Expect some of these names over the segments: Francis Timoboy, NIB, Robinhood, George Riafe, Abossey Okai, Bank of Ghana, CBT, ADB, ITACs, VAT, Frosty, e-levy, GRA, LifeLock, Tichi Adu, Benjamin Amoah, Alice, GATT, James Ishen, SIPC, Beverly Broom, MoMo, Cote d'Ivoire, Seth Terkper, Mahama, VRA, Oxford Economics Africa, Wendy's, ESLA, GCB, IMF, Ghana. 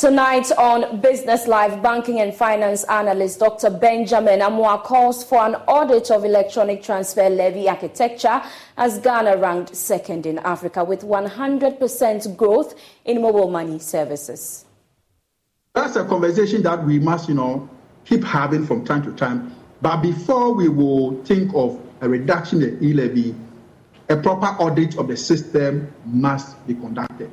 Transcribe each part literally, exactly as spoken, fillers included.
Tonight on Business Live, banking and finance analyst Doctor Benjamin Amoah calls for an audit of electronic transfer levy architecture as Ghana ranked second in Africa with one hundred percent growth in mobile money services. That's a conversation that we must, you know, keep having from time to time. But before we will think of a reduction in the e-levy, a proper audit of the system must be conducted.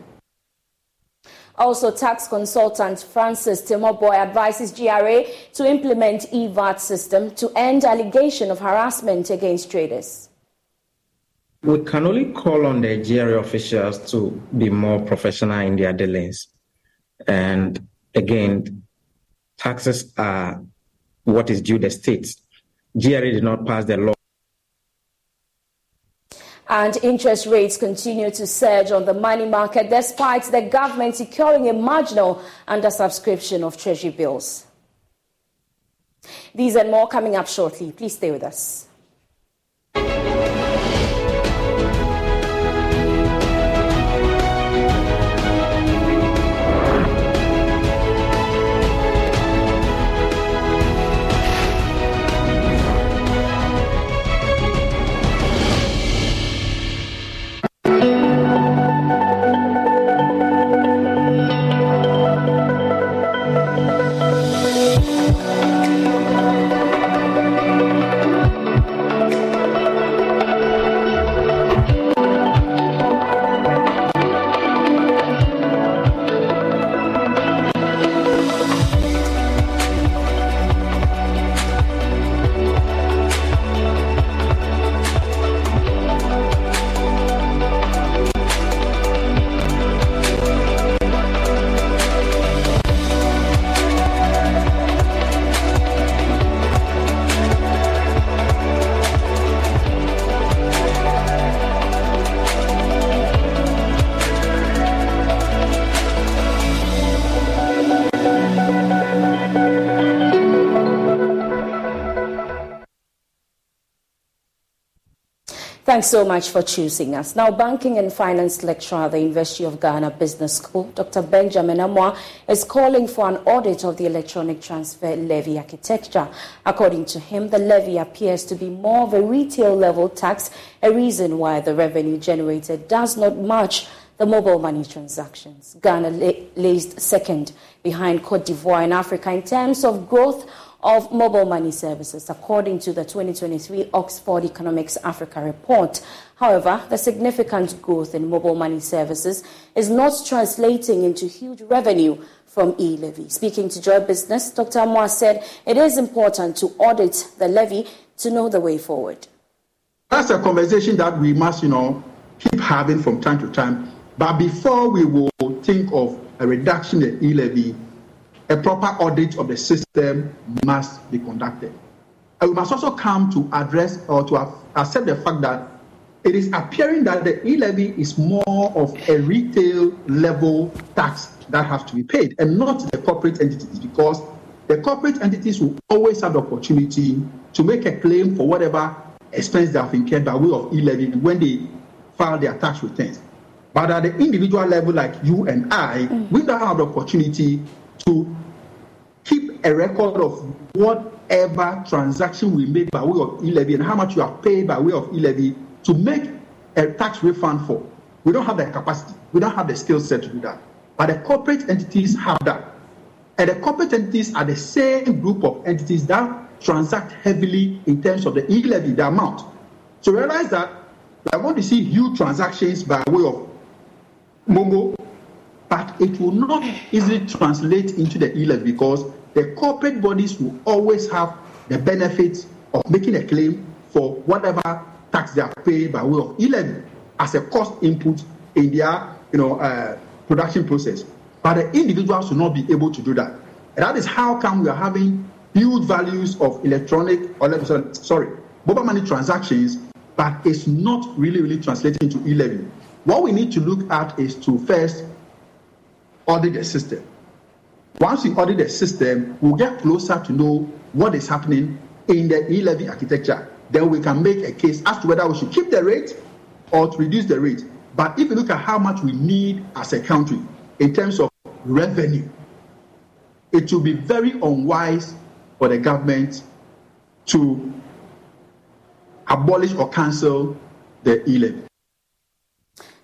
Also, tax consultant Francis Timoboy advises G R A to implement E VAT system to end allegation of harassment against traders. We can only call on the G R A officials to be more professional in their dealings. And again, taxes are what is due the states. G R A did not pass the law. And interest rates continue to surge on the money market despite the government securing a marginal under-subscription of treasury bills. These and more coming up shortly. Please stay with us. Thanks so much for choosing us. Now, banking and finance lecturer at the University of Ghana Business School, Doctor Benjamin Amoah, is calling for an audit of the electronic transfer levy architecture. According to him, the levy appears to be more of a retail-level tax, a reason why the revenue generated does not match the mobile money transactions. Ghana placed second behind Cote d'Ivoire in Africa in terms of growth of mobile money services, according to the twenty twenty-three Oxford Economics Africa report. However, the significant growth in mobile money services is not translating into huge revenue from e-levy. Speaking to Joy Business, Doctor Amoah said it is important to audit the levy to know the way forward. That's a conversation that we must, you know, keep having from time to time. But before we will think of a reduction in e-levy, a proper audit of the system must be conducted. And we must also come to address or to accept the fact that it is appearing that the e-levy is more of a retail level tax that has to be paid and not the corporate entities, because the corporate entities will always have the opportunity to make a claim for whatever expense they have incurred by way of e-levy when they file their tax returns. But at the individual level, like you and I, mm. we don't have the opportunity to keep a record of whatever transaction we made by way of e-levy and how much you have paid by way of e-levy to make a tax refund for. We don't have the capacity. We don't have the skill set to do that. But the corporate entities have that. And the corporate entities are the same group of entities that transact heavily in terms of the e-levy, the amount. So realize that we are going to see huge transactions by way of MoMo, but it will not easily translate into the e-levy because the corporate bodies will always have the benefit of making a claim for whatever tax they are paid by way of e-levy as a cost input in their you know, uh, production process. But the individuals will not be able to do that. And that is how come we are having huge values of electronic, or sorry, mobile money transactions, but it's not really, really translating to e-levy. What we need to look at is to first audit the system. Once we audit the system, we'll get closer to know what is happening in the e-levy architecture. Then we can make a case as to whether we should keep the rate or to reduce the rate. But if you look at how much we need as a country in terms of revenue, it will be very unwise for the government to abolish or cancel the e-levy.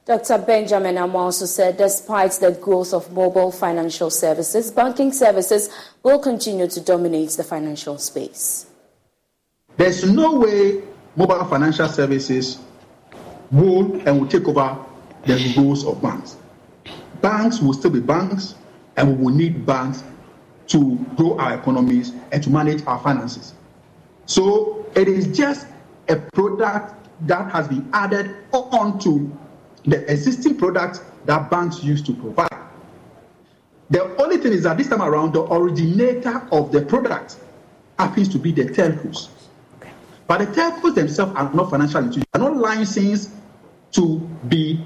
Doctor Benjamin Amoah also said despite the growth of mobile financial services, banking services will continue to dominate the financial space. There's no way mobile financial services will and will take over the roles of banks. Banks will still be banks, and we will need banks to grow our economies and to manage our finances. So it is just a product that has been added onto the existing products that banks used to provide. The only thing is that this time around, the originator of the product happens to be the telcos. Okay. But the telcos themselves are not financial institutions, they are not licensed to be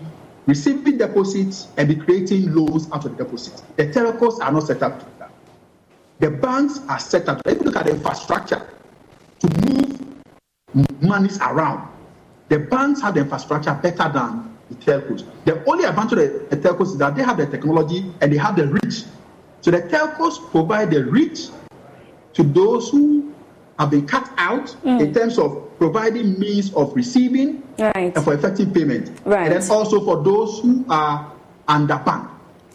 receiving deposits and be creating loans out of the deposits. The telcos are not set up to that. The banks are set up. If you look at the infrastructure to move monies around, the banks have the infrastructure better than the telcos. The only advantage of the telcos is that they have the technology and they have the reach. So the telcos provide the reach to those who have been cut out mm. in terms of providing means of receiving right. and for effective payment. Right. And then also for those who are underbanked.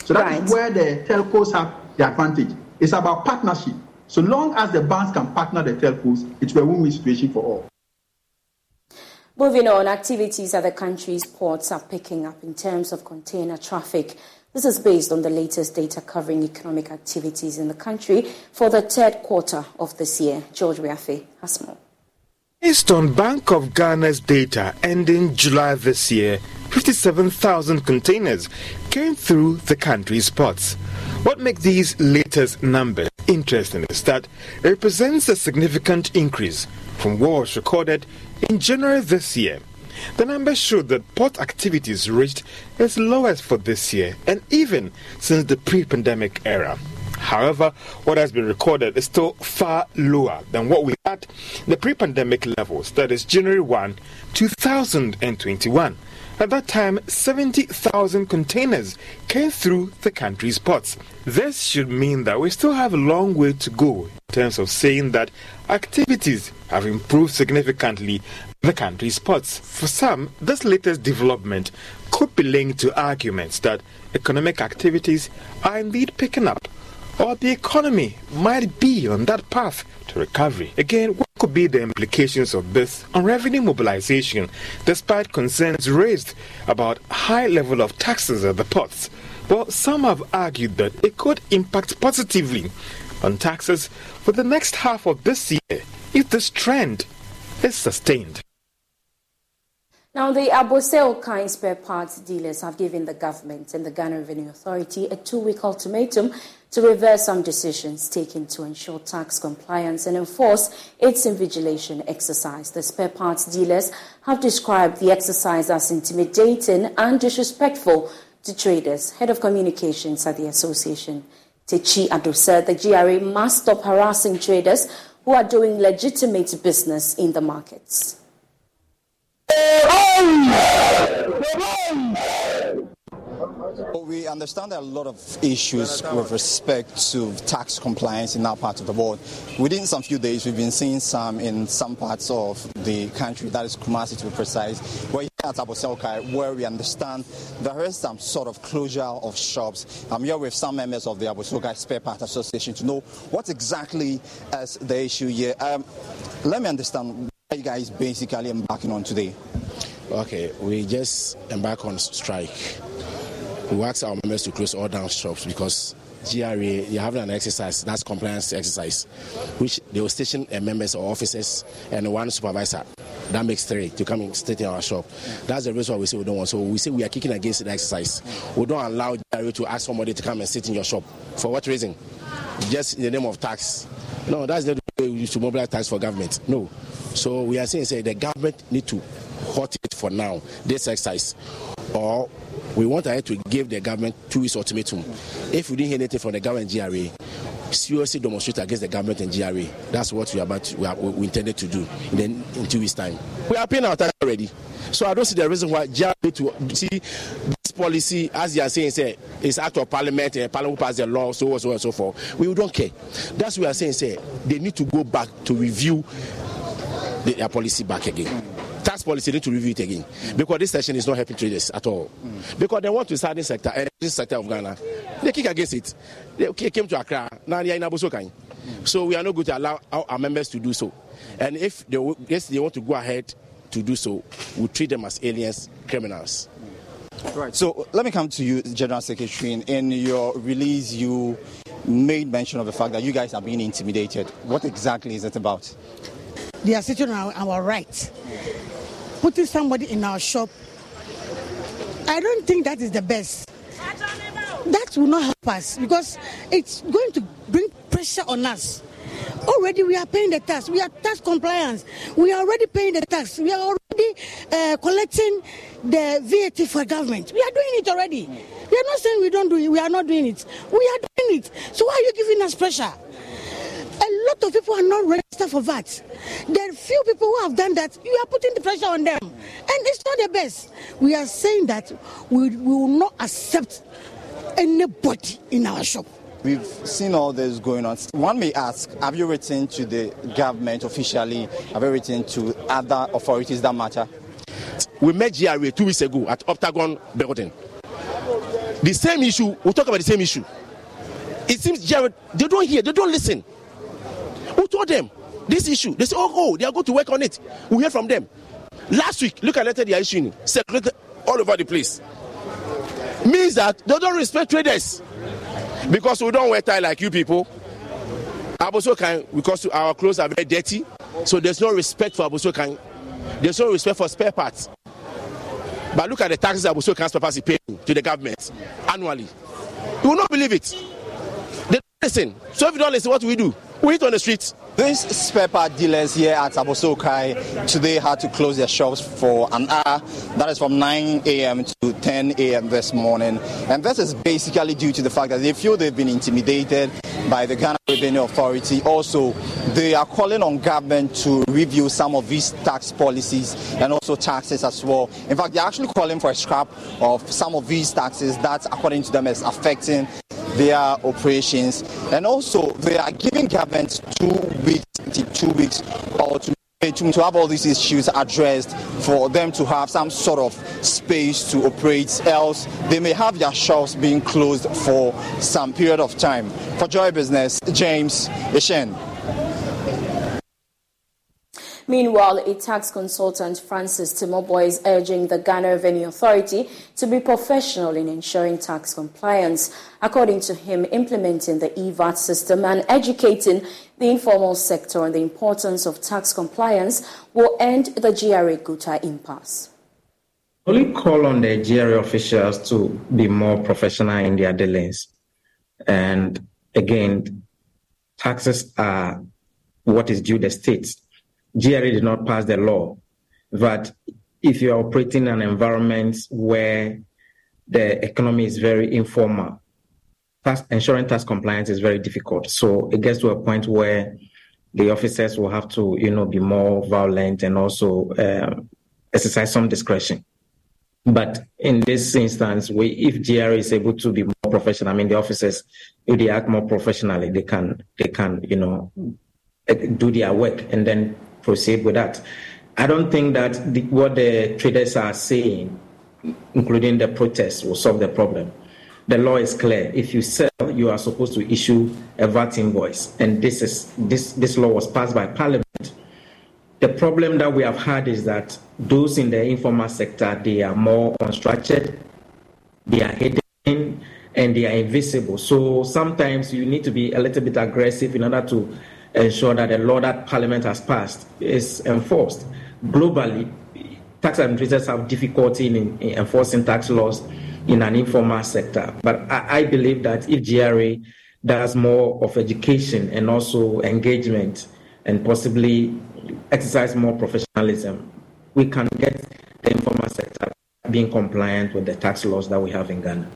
So that right. is where the telcos have the advantage. It's about partnership. So long as the banks can partner the telcos, it's a win-win situation for all. Moving on, activities at the country's ports are picking up in terms of container traffic. This is based on the latest data covering economic activities in the country for the third quarter of this year. George Riafe has more. Based on Bank of Ghana's data ending July this year, fifty-seven thousand containers came through the country's ports. What makes these latest numbers interesting is that it represents a significant increase from what was recorded in January this year. The numbers show that port activities reached its lowest for this year and even since the pre-pandemic era. However, what has been recorded is still far lower than what we had the pre-pandemic levels, that is January first, two thousand twenty-one. At that time, seventy thousand containers came through the country's ports. This should mean that we still have a long way to go in terms of saying that activities have improved significantly in the country's ports. For some, this latest development could be linked to arguments that economic activities are indeed picking up, or the economy might be on that path to recovery. Again, what could be the implications of this on revenue mobilization, despite concerns raised about high level of taxes at the ports? Well, some have argued that it could impact positively on taxes for the next half of this year if this trend is sustained. Now, the Abossey Okai spare parts dealers have given the government and the Ghana Revenue Authority a two-week ultimatum to reverse some decisions taken to ensure tax compliance and enforce its invigilation exercise. The spare parts dealers have described the exercise as intimidating and disrespectful to traders. Head of Communications at the association, Tichi Adu said the G R A must stop harassing traders who are doing legitimate business in the markets. Well, we understand there are a lot of issues with respect to tax compliance in our part of the world. Within some few days, we've been seeing some in some parts of the country, that is Kumasi to be precise. We're here at Abossey Okai, where we understand there is some sort of closure of shops. I'm here with some members of the Abossey Okai Spare Part Association to know what exactly is the issue here. Um, let me understand what you guys basically embarking on today. Okay, we just embark on strike. We ask our members to close all down shops because G R A, you're having an exercise, that's compliance exercise, which they will station members or officers and one supervisor. That makes three to come and state in our shop. That's the reason why we say we don't want. So we say we are kicking against the exercise. We don't allow G R A to ask somebody to come and sit in your shop. For what reason? Just in the name of tax. No, that's not the way we used to mobilize tax for government. No. So we are saying say the government need to halt it for now, this exercise. Or we want her to give the government two weeks ultimatum. If we didn't hear anything from the government and G R A, seriously demonstrate against the government and G R A. That's what we are about. To, we, are, we intended to do. Then in two weeks' time, we are paying our tax already. So I don't see the reason why G R A to see this policy, as they are saying, say it's act of parliament and parliament pass the law, so on, so on, so forth. We don't care. That's what we are saying. Say they need to go back to review the, their policy back again. Tax policy need to review it again because this session is not helping traders at all. Mm. Because they want to start this sector and this sector of Ghana, they kick against it. They came to Accra, now they are in Abossey Okai. So we are not going to allow our members to do so. And if they yes they want to go ahead to do so, we treat them as aliens, criminals. Right. So let me come to you, General Secretary. In your release, you made mention of the fact that you guys are being intimidated. What exactly is it about? They are sitting on our right. Putting somebody in our shop, I don't think that is the best. That will not help us because it's going to bring pressure on us. Already we are paying the tax. We are tax compliance. We are already paying the tax. We are already uh, collecting the V A T for government. We are doing it already. We are not saying we don't do it. We are not doing it. We are doing it. So why are you giving us pressure? A lot of people are not registered for V A T. There are few people who have done that. You are putting the pressure on them. And it's not the best. We are saying that we, we will not accept anybody in our shop. We've seen all this going on. One may ask, have you written to the government officially? Have you written to other authorities that matter? We met G R A two weeks ago at Octagon Begotten. The same issue, we talk about the same issue. It seems G R A, they don't hear, they don't listen. Who told them this issue? They say, oh, oh, they are going to work on it. We hear from them. Last week, look at letter they are issuing, circulated all over the place. Means that they don't respect traders because we don't wear tie like you people. Abossey Okai, because our clothes are very dirty, so there's no respect for Abossey Okai. There's no respect for spare parts. But look at the taxes Abossey Okai spare parts is paying to the government annually. You will not believe it. They don't listen. So if you don't listen, what do we do? We hit on the streets. These spare part dealers here at Abossey Okai today had to close their shops for an hour. That is from nine a.m. to ten a.m. this morning. And this is basically due to the fact that they feel they've been intimidated by the Ghana Revenue Authority. Also, they are calling on government to review some of these tax policies and also taxes as well. In fact, they're actually calling for a scrap of some of these taxes that, according to them, is affecting their operations, and also they are giving governments two weeks, two weeks, or to to have all these issues addressed for them to have some sort of space to operate. Else, they may have their shops being closed for some period of time. For Joy Business, James Ishen. Meanwhile, a tax consultant, Francis Timoboy, is urging the Ghana Revenue Authority to be professional in ensuring tax compliance. According to him, implementing the E VAT system and educating the informal sector on the importance of tax compliance will end the G R A Guta impasse. Only call on the G R A officials to be more professional in their dealings. And again, taxes are what is due the states. G R A did not pass the law, but if you are operating in an environment where the economy is very informal, tax, ensuring tax compliance is very difficult. So it gets to a point where the officers will have to, you know, be more violent and also um, exercise some discretion. But in this instance, we, if G R A is able to be more professional, I mean, the officers, if they act more professionally, they can, they can, you know, do their work and then proceed with that. I don't think that the, what the traders are saying, including the protests, will solve the problem. The law is clear. If you sell, you are supposed to issue a V A T invoice, and this is this this law was passed by Parliament. The problem that we have had is that those in the informal sector, they are more unstructured, they are hidden, and they are invisible. So sometimes you need to be a little bit aggressive in order to ensure that the law that Parliament has passed is enforced. Globally, tax administrators have difficulty in, in enforcing tax laws in an informal sector. But I, I believe that if G R A does more of education and also engagement and possibly exercise more professionalism, we can get the informal sector being compliant with the tax laws that we have in Ghana.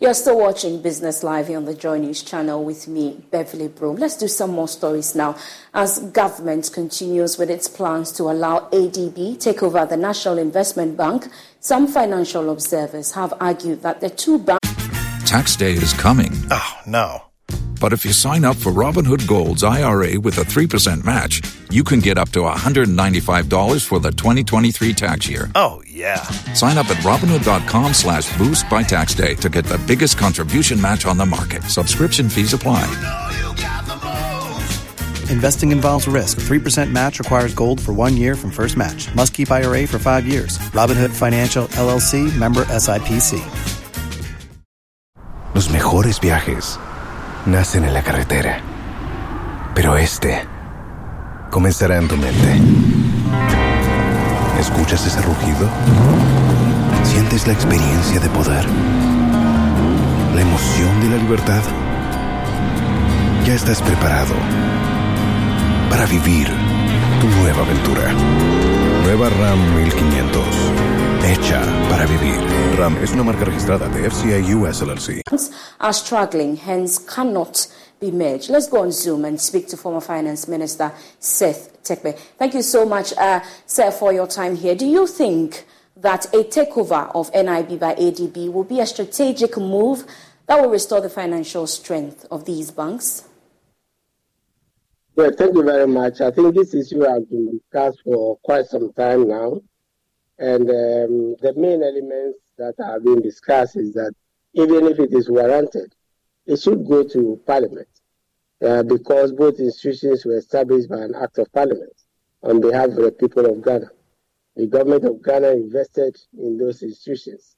You're still watching Business Live here on the Joy News channel with me, Beverly Broom. Let's do some more stories now. As government continues with its plans to allow A D B take over the National Investment Bank, some financial observers have argued that the two banks... Tax day is coming. Oh, no. But if you sign up for Robinhood Gold's I R A with a three percent match, you can get up to one hundred ninety-five dollars for the twenty twenty-three tax year. Oh, yeah. Sign up at Robinhood.com slash boost by tax day to get the biggest contribution match on the market. Subscription fees apply. You know you got the most. Investing involves risk. three percent match requires gold for one year from first match. Must keep I R A for five years. Robinhood Financial, L L C, member S I P C. Los mejores viajes nacen en la carretera, pero este comenzará en tu mente. ¿Escuchas ese rugido? ¿Sientes la experiencia de poder? ¿La emoción de la libertad? Ya estás preparado para vivir tu nueva aventura. Nueva RAM mil quinientos. Hecha para vivir. RAM es una marca registrada de F C A U S L L C. Are struggling, hence cannot be merged. Let's go on Zoom and speak to former Finance Minister Seth Terkper. Thank you so much, uh, Seth, for your time here. Do you think that a takeover of N I B by A D B will be a strategic move that will restore the financial strength of these banks? Yeah, thank you very much. I think this issue has been discussed for quite some time now. And um, the main elements that are being discussed is that even if it is warranted, it should go to Parliament uh, because both institutions were established by an act of Parliament on behalf of the people of Ghana. The government of Ghana invested in those institutions.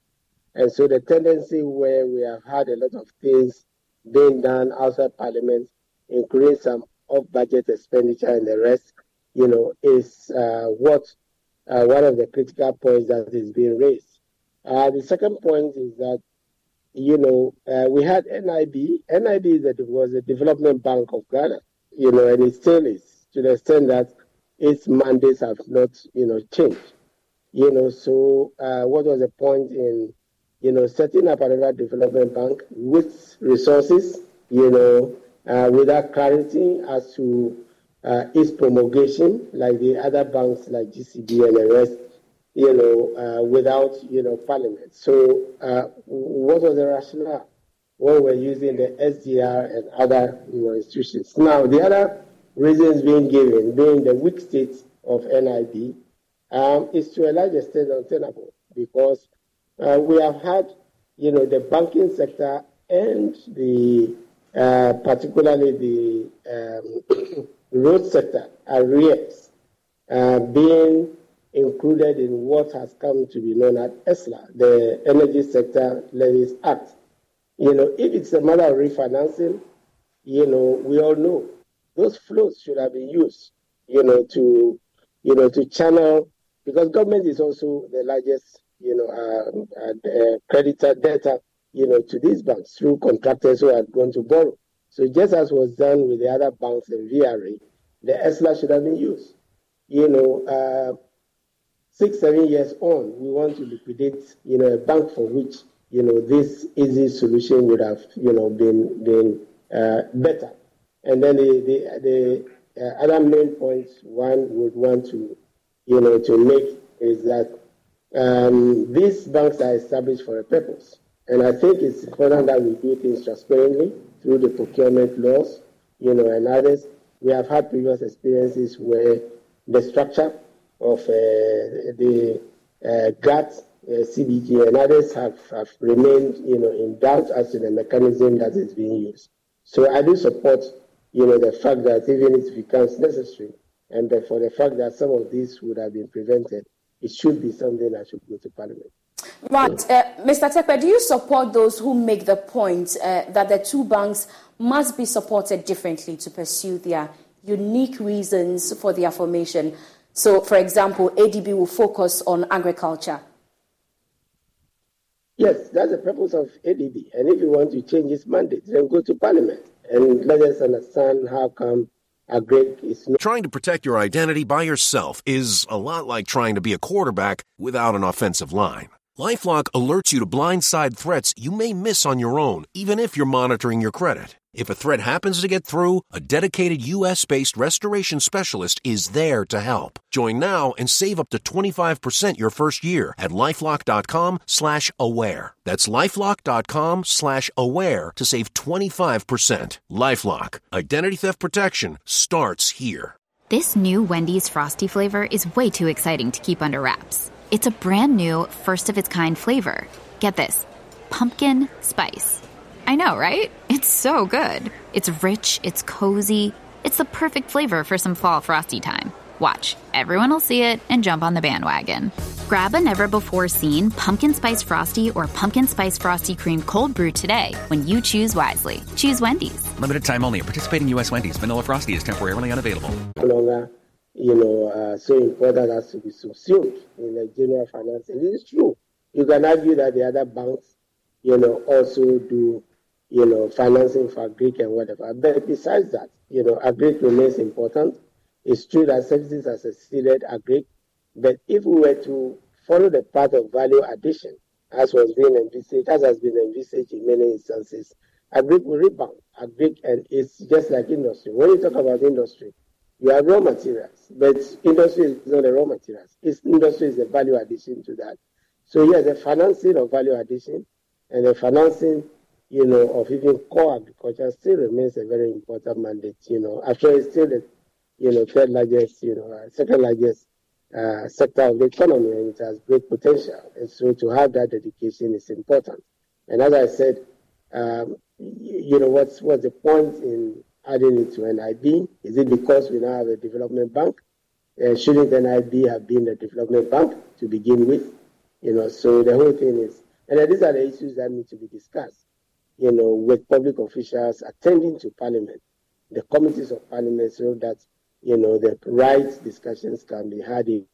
And so the tendency where we have had a lot of things being done outside Parliament, including some off-budget expenditure and the rest, you know, is uh, what uh, one of the critical points that is being raised. Uh, the second point is that, you know, uh, we had N I B. N I B is a, was the Development Bank of Ghana, you know, and it still is, to the extent that its mandates have not, you know, changed. You know, so uh, what was the point in, you know, setting up another development bank with resources, you know, Uh, without clarity as to uh, its promulgation, like the other banks like G C B and the rest, you know, uh, without, you know, Parliament. So uh, what was the rationale when we're using the S D R and other, you know, institutions? Now, the other reasons being given, being the weak state of N I B, um, is to a large extent untenable because uh, we have had, you know, the banking sector and the Uh, particularly the um, road sector arrears uh, being included in what has come to be known as ESLA, the Energy Sector Levies Act. You know, if it's a matter of refinancing, you know, we all know those flows should have been used, you know, to, you know, to channel, because government is also the largest, you know, uh, uh, creditor debtor, you know, to these banks through contractors who are going to borrow. So just as was done with the other banks and V R A, the ESLA should have been used. You know, uh, six, seven years on, we want to liquidate, you know, a bank for which you know, this easy solution would have, you know, been been uh, better. And then the the, the uh, other main points one would want to, you know, to make is that um, these banks are established for a purpose, and I think it's important that we do things transparently through the procurement laws, you know, and others. We have had previous experiences where the structure of uh, the uh, GATT, uh, C B T, and others have, have remained, you know, in doubt as to the mechanism that is being used. So I do support, you know, the fact that even if it becomes necessary, and for the fact that some of these would have been prevented, it should be something that should go to Parliament. Right. Uh, Mister Terkper, do you support those who make the point uh, that the two banks must be supported differently to pursue their unique reasons for their formation? So, for example, A D B will focus on agriculture. Yes, that's the purpose of A D B. And if you want to change its mandate, then go to Parliament and let us understand how come agri is not. Trying to protect your identity by yourself is a lot like trying to be a quarterback without an offensive line. LifeLock alerts you to blindside threats you may miss on your own, even if you're monitoring your credit. If a threat happens to get through, a dedicated U S-based restoration specialist is there to help. Join now and save up to twenty-five percent your first year at LifeLock.com slash aware. That's LifeLock.com slash aware to save twenty-five percent. LifeLock. Identity theft protection starts here. This new Wendy's Frosty flavor is way too exciting to keep under wraps. It's a brand new, first-of-its-kind flavor. Get this. Pumpkin spice. I know, right? It's so good. It's rich. It's cozy. It's the perfect flavor for some fall frosty time. Watch. Everyone will see it and jump on the bandwagon. Grab a never-before-seen pumpkin spice frosty or pumpkin spice frosty cream cold brew today when you choose wisely. Choose Wendy's. Limited time only. Participating U S Wendy's. Vanilla Frosty is temporarily unavailable. Hello, you know, uh, so important as to be subsumed in the general finance. And it is true. You can argue that the other banks, you know, also do, you know, financing for agri and whatever. But besides that, you know, agri remains important. It's true that services have succeeded agri. But if we were to follow the path of value addition, as was being envisaged, as has been envisaged in many instances, agri will rebound. Agri, and it's just like industry. When you talk about industry, you have raw materials, but industry is not the raw materials. It's industry is the value addition to that. So yes, the financing of value addition and the financing, you know, of even core agriculture still remains a very important mandate. You know, after all, it's still the, you know, third largest, you know, uh, second largest uh, sector of the economy, and it has great potential. And so to have that dedication is important. And as I said, um, you know, what's what's the point in adding it to N I B? Is it because we now have a development bank? Uh, shouldn't N I B have been a development bank to begin with? You know, so the whole thing is, and these are the issues that need to be discussed, you know, with public officials attending to Parliament, the committees of Parliament, so that, you know, the right discussions can be had. In.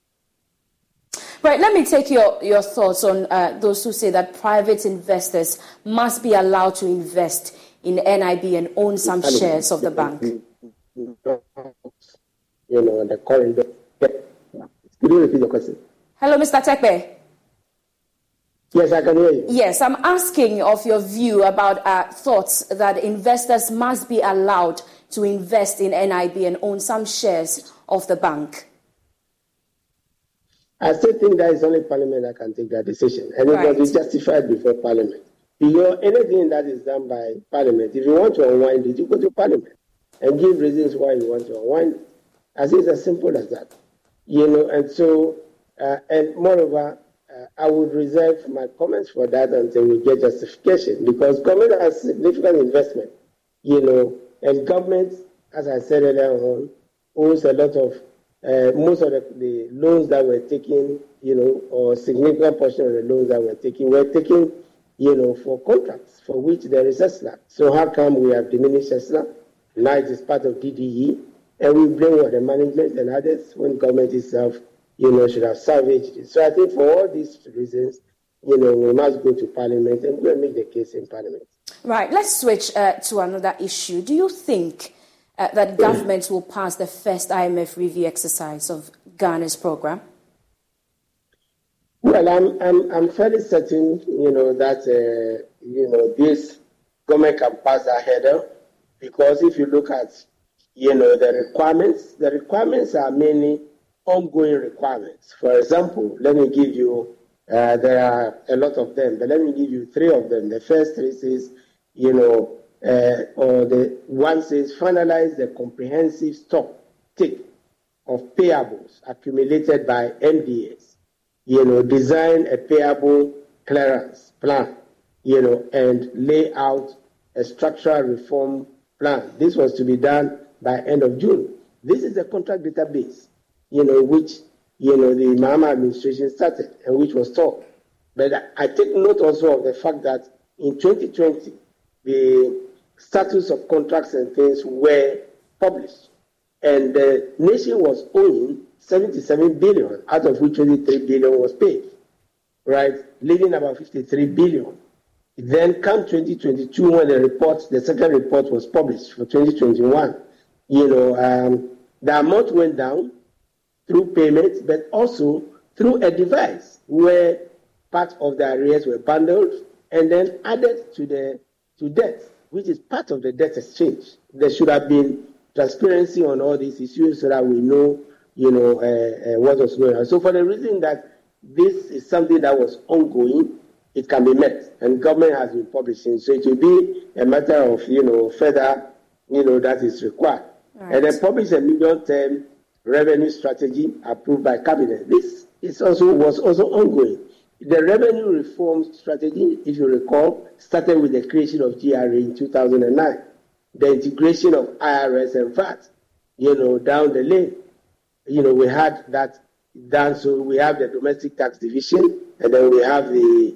Right, let me take your, your thoughts on uh, those who say that private investors must be allowed to invest in N I B and own some shares of the bank. You know, the current. Could you repeat your question? Hello, Mister Terkper. Yes, I can hear you. Yes, I'm asking of your view about uh, thoughts that investors must be allowed to invest in N I B and own some shares of the bank. I still think that it's only Parliament that can take that decision, and right. It must be justified before Parliament. Beyond anything that is done by Parliament, if you want to unwind it, you go to Parliament and give reasons why you want to unwind it. As it's as simple as that, you know. And so, uh, and moreover, uh, I would reserve my comments for that until we get justification, because government has significant investment, you know, and government, as I said earlier on, owns a lot of uh, most of the, the loans that were taken, you know, or significant portion of the loans that were taken were taken. you know, for contracts for which there is ESLA. So how come we have diminished ESLA? Now it is part of D D E, and we blame all the management and others when government itself, you know, should have salvaged it. So I think for all these reasons, you know, we must go to Parliament and we'll make the case in Parliament. Right, let's switch uh, to another issue. Do you think uh, that government will pass the first I M F review exercise of Ghana's programme? Well, I'm I'm I'm fairly certain, you know, that uh, you know this government can pass that hurdle, because if you look at, you know, the requirements, the requirements are mainly ongoing requirements. For example, let me give you uh, there are a lot of them, but let me give you three of them. The first three says, you know, uh, or the one says finalize the comprehensive stock take of payables accumulated by M D S. You know, design a payable clearance plan, you know, and lay out a structural reform plan. This was to be done by end of June. This is a contract database, you know, which, you know, the Mahama administration started and which was taught. But I take note also of the fact that in twenty twenty, the status of contracts and things were published. And the nation was owing seventy-seven billion, out of which twenty-three billion was paid, right? Leaving about fifty-three billion. Then come twenty twenty-two, when the report, the second report was published for twenty twenty-one, you know, um, the amount went down through payments, but also through a device where part of the arrears were bundled and then added to the to debt, which is part of the debt exchange. There should have been transparency on all these issues so that we know, you know, uh, uh, what was going on. So for the reason that this is something that was ongoing, it can be met, and government has been publishing. So it will be a matter of, you know, further, you know, that is required. Right. And then publish a medium-term revenue strategy approved by cabinet. This is also was also ongoing. The revenue reform strategy, if you recall, started with the creation of G R A in two thousand nine. The integration of I R S and V A T, you know, down the lane. You know, we had that done, so we have the domestic tax division, and then we have the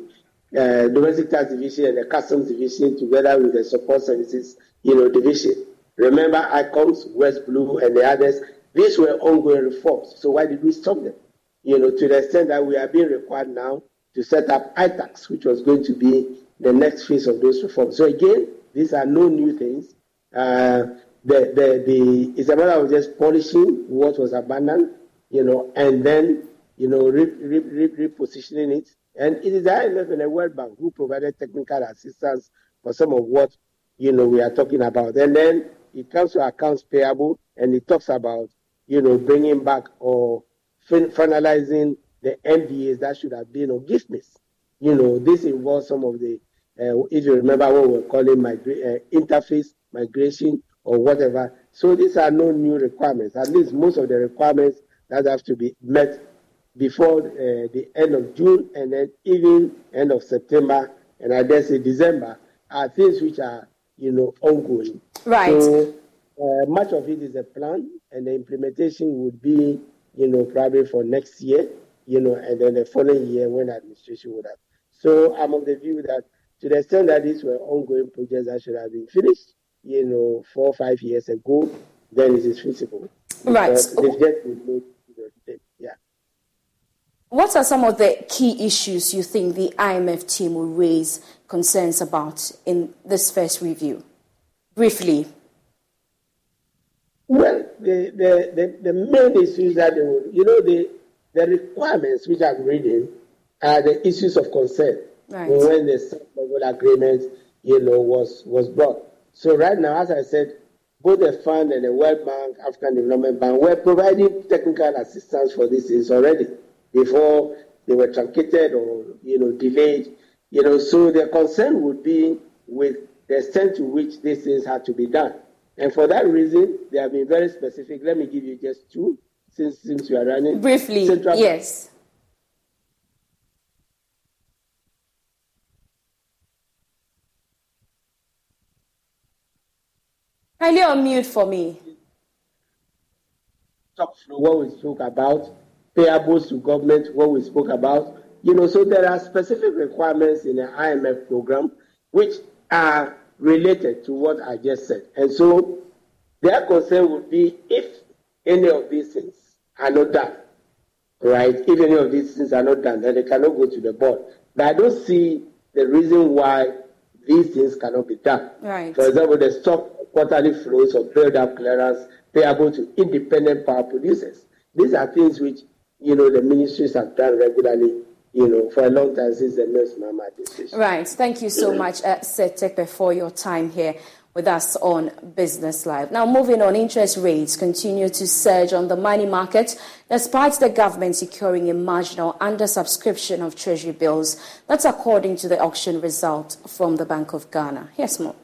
uh, domestic tax division and the customs division together with the support services, you know, division. Remember ICOMS, West Blue, and the others, these were ongoing reforms. So why did we stop them? You know, to the extent that we are being required now to set up I TACs, which was going to be the next phase of those reforms. So again, these are no new things. Uh, the, the, the, it's a matter of just polishing what was abandoned, you know, and then, you know, re, re, re, repositioning it. And it is the I M F and the World Bank who provided technical assistance for some of what, you know, we are talking about. And then it comes to accounts payable, and it talks about, you know, bringing back or fin- finalizing the M D As that should have been or gift miss. You know, this involves some of the, uh, if you remember what we're calling migra- uh, interface migration or whatever. So these are no new requirements. At least most of the requirements that have to be met before uh, the end of June, and then even end of September, and I dare say December, are things which are, you know, ongoing. Right. So uh, much of it is a plan, and the implementation would be, you know, probably for next year, you know, and then the following year when the administration would have. So I'm of the view that to the extent that these were ongoing projects that should have been finished, you know, four or five years ago, then it is feasible. Right. Oh. Yeah. What are some of the key issues you think the I M F team will raise concerns about in this first review? Briefly. Well, the the, the, the main issues that they will, you know, the, the requirements which I'm reading are the issues of concern. Right. When the sub-level agreement, you know, was, was brought. So right now, as I said, both the fund and the World Bank, African Development Bank, were providing technical assistance for these things already before they were truncated or, you know, delayed. You know, so the concern would be with the extent to which these things had to be done. And for that reason, they have been very specific. Let me give you just two, since since you are running. Briefly, Central yes. Bank. Kindly unmute for me. Talk through what we spoke about, payables to government, what we spoke about. You know, so there are specific requirements in the I M F program which are related to what I just said. And so their concern would be if any of these things are not done, right? If any of these things are not done, then they cannot go to the board. But I don't see the reason why these things cannot be done. Right. For example, the stock quarterly flows of build-up clearance payable to independent power producers. These are things which, you know, the ministries have done regularly you know, for a long time since the Mills Mama decision. Right. Thank you so mm-hmm. much, uh, Seth Terkper, for your time here with us on Business Live. Now, moving on, interest rates continue to surge on the money market despite the government securing a marginal undersubscription of Treasury bills. That's according to the auction result from the Bank of Ghana. Here's more.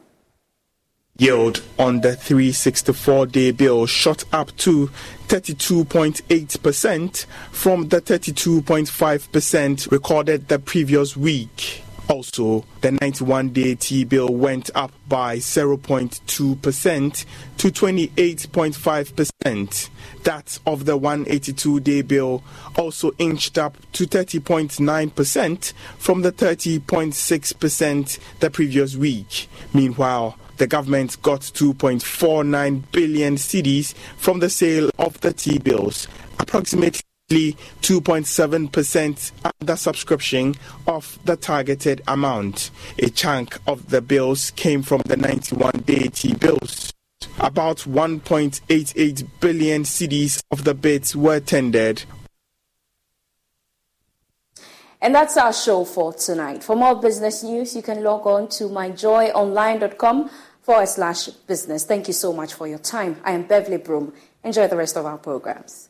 Yield on the three sixty-four day bill shot up to thirty-two point eight percent from the thirty-two point five percent recorded the previous week. Also, the ninety-one day T-bill went up by zero point two percent to twenty-eight point five percent. That of the one eighty-two day bill also inched up to thirty point nine percent from the thirty point six percent the previous week. Meanwhile, the government got two point four nine billion cedis from the sale of the T-bills, approximately two point seven percent under subscription of the targeted amount. A chunk of the bills came from the ninety-one day T-bills. About one point eight eight billion cedis of the bids were tendered. And that's our show for tonight. For more business news, you can log on to myjoyonline.com forward slash business. Thank you so much for your time. I am Beverly Broom. Enjoy the rest of our programs.